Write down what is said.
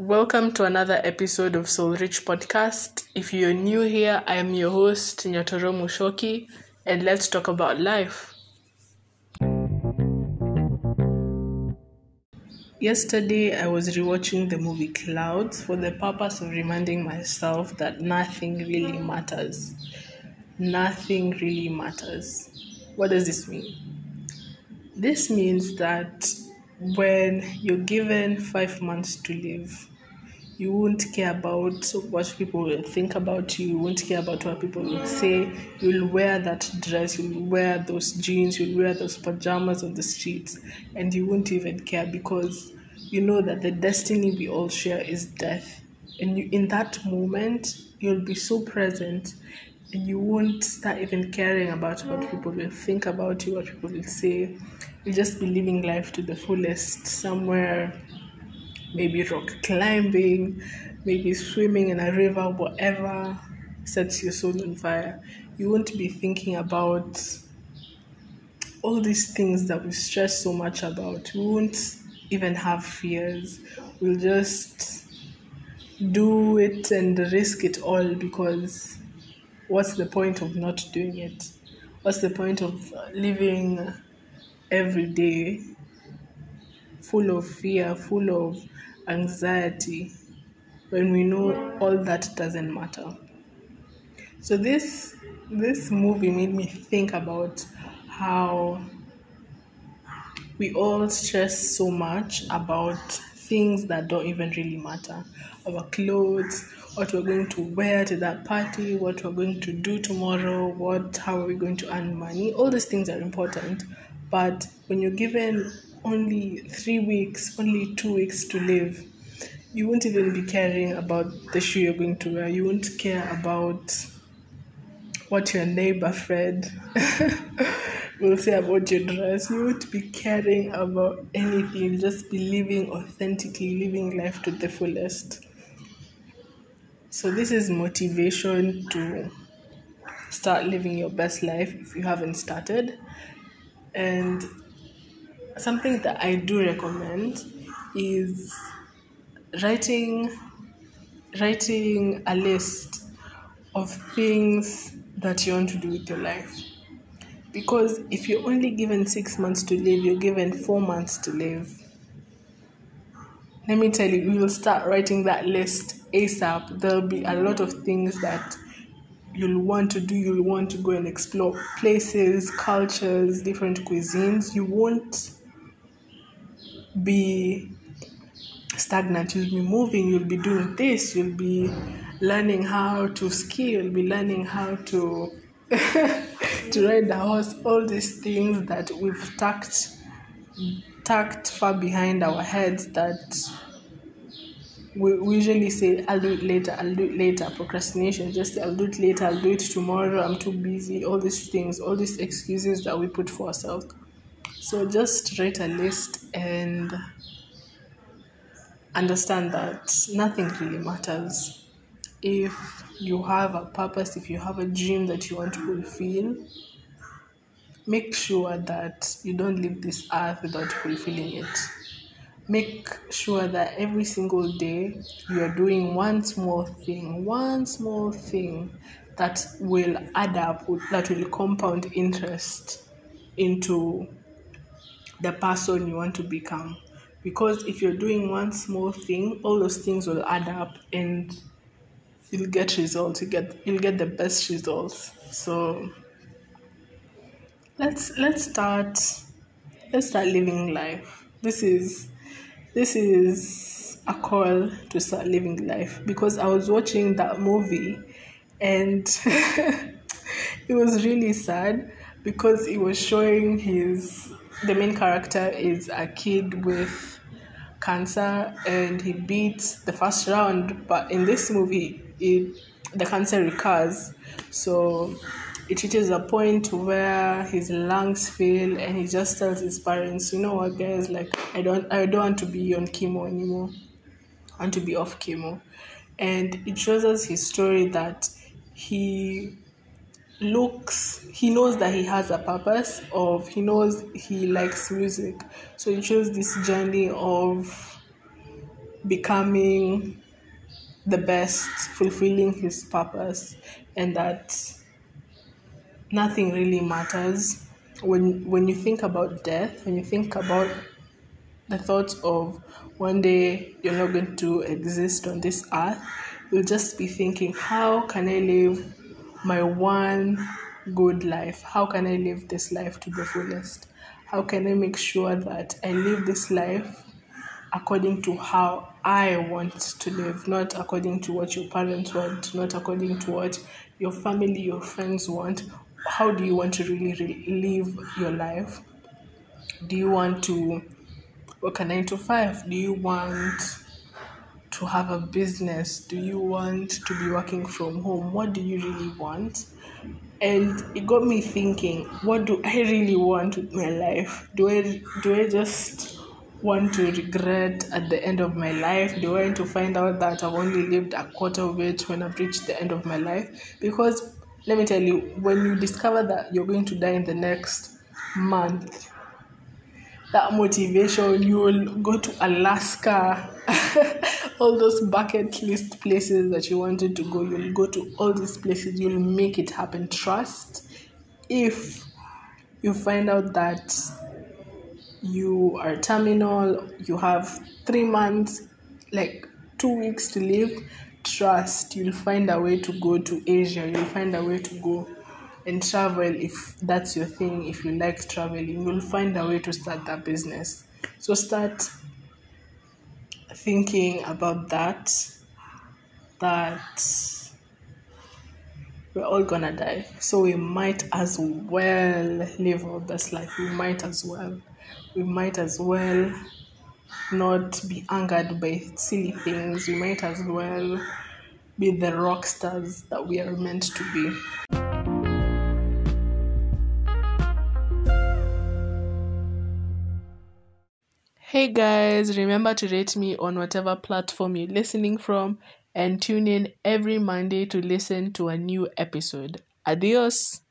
Welcome to another episode of Soul Rich Podcast. If you're new here, I am your host, Nyatoro Mushoki, and let's talk about life. Yesterday, I was rewatching the movie Clouds for the purpose of reminding myself that nothing really matters. Nothing really matters. What does this mean? This means that when you're given 5 months to live, you won't care about what people will think about you, you won't care about what people will say, you'll wear that dress, you'll wear those jeans, you'll wear those pajamas on the streets, and you won't even care because you know that the destiny we all share is death. And you, in that moment, you'll be so present and you won't start even caring about what people will think about you, what people will say. You'll just be living life to the fullest somewhere, maybe rock climbing, maybe swimming in a river, whatever sets your soul on fire. You won't be thinking about all these things that we stress so much about. We won't even have fears. We'll just do it and risk it all because what's the point of not doing it? What's the point of living every day full of fear, full of anxiety, when we know all that doesn't matter? So this movie made me think about how we all stress so much about things that don't even really matter. Our clothes, what we're going to wear to that party, what we're going to do tomorrow, how are we going to earn money. All these things are important, but when you're given only 3 weeks, only 2 weeks to live, you won't even be caring about the shoe you're going to wear. You won't care about what your neighbor Fred will say about your dress. You won't be caring about anything. You'll just be living authentically, living life to the fullest. So this is motivation to start living your best life if you haven't started. And something that I do recommend is writing a list of things that you want to do with your life. Because if you're only given 6 months to live, you're given 4 months to live. Let me tell you, we will start writing that list ASAP. There'll be a lot of things that you'll want to do. You'll want to go and explore places, cultures, different cuisines. You won't be stagnant. You'll be moving. You'll be doing this. You'll be learning how to ski. You'll be learning how to to ride the horse. All these things that we've tucked far behind our heads that we usually say, I'll do it later, procrastination, just say, I'll do it later, I'll do it tomorrow, I'm too busy, all these things, all these excuses that we put for ourselves. So just write a list and understand that nothing really matters. If you have a purpose, if you have a dream that you want to fulfill, make sure that you don't leave this earth without fulfilling it. Make sure that every single day you are doing one small thing that will add up, that will compound interest into the person you want to become. Because if you're doing one small thing, all those things will add up and you'll get results, you'll get the best results. So Let's start living life. This is a call to start living life, because I was watching that movie and it was really sad because it was showing the main character is a kid with cancer and he beats the first round, but in this movie the cancer recurs. So it reaches a point where his lungs fail and he just tells his parents, you know what guys, like I don't want to be on chemo anymore. I want to be off chemo. And it shows us his story that he knows that he has a purpose, he knows he likes music. So it shows this journey of becoming the best, fulfilling his purpose, and that nothing really matters. When you think about death, when you think about the thoughts of one day you're not going to exist on this earth, you'll just be thinking, how can I live my one good life? How can I live this life to the fullest? How can I make sure that I live this life according to how I want to live, not according to what your parents want, not according to what your family, your friends want? How do you want to really live your life? Do you want to work a 9-to-5? Do you want to have a business? Do you want to be working from home? What do you really want? And it got me thinking, what do I really want with my life? Do I just want to regret at the end of my life? Do I want to find out that I've only lived a quarter of it when I've reached the end of my life? Because let me tell you, when you discover that you're going to die in the next month, that motivation, you will go to Alaska, all those bucket list places that you wanted to go, you'll go to all these places, you'll make it happen. Trust, if you find out that you are terminal, you have 3 months, like 2 weeks to live, trust, you'll find a way to go to Asia, you'll find a way to go and travel if that's your thing. If you like traveling, you'll find a way to start that business. So start thinking about that we're all gonna die, so we might as well live our best life. We might as well not be angered by silly things. We might as well be the rock stars that we are meant to be. Hey guys, remember to rate me on whatever platform you're listening from, and tune in every Monday to listen to a new episode. Adios!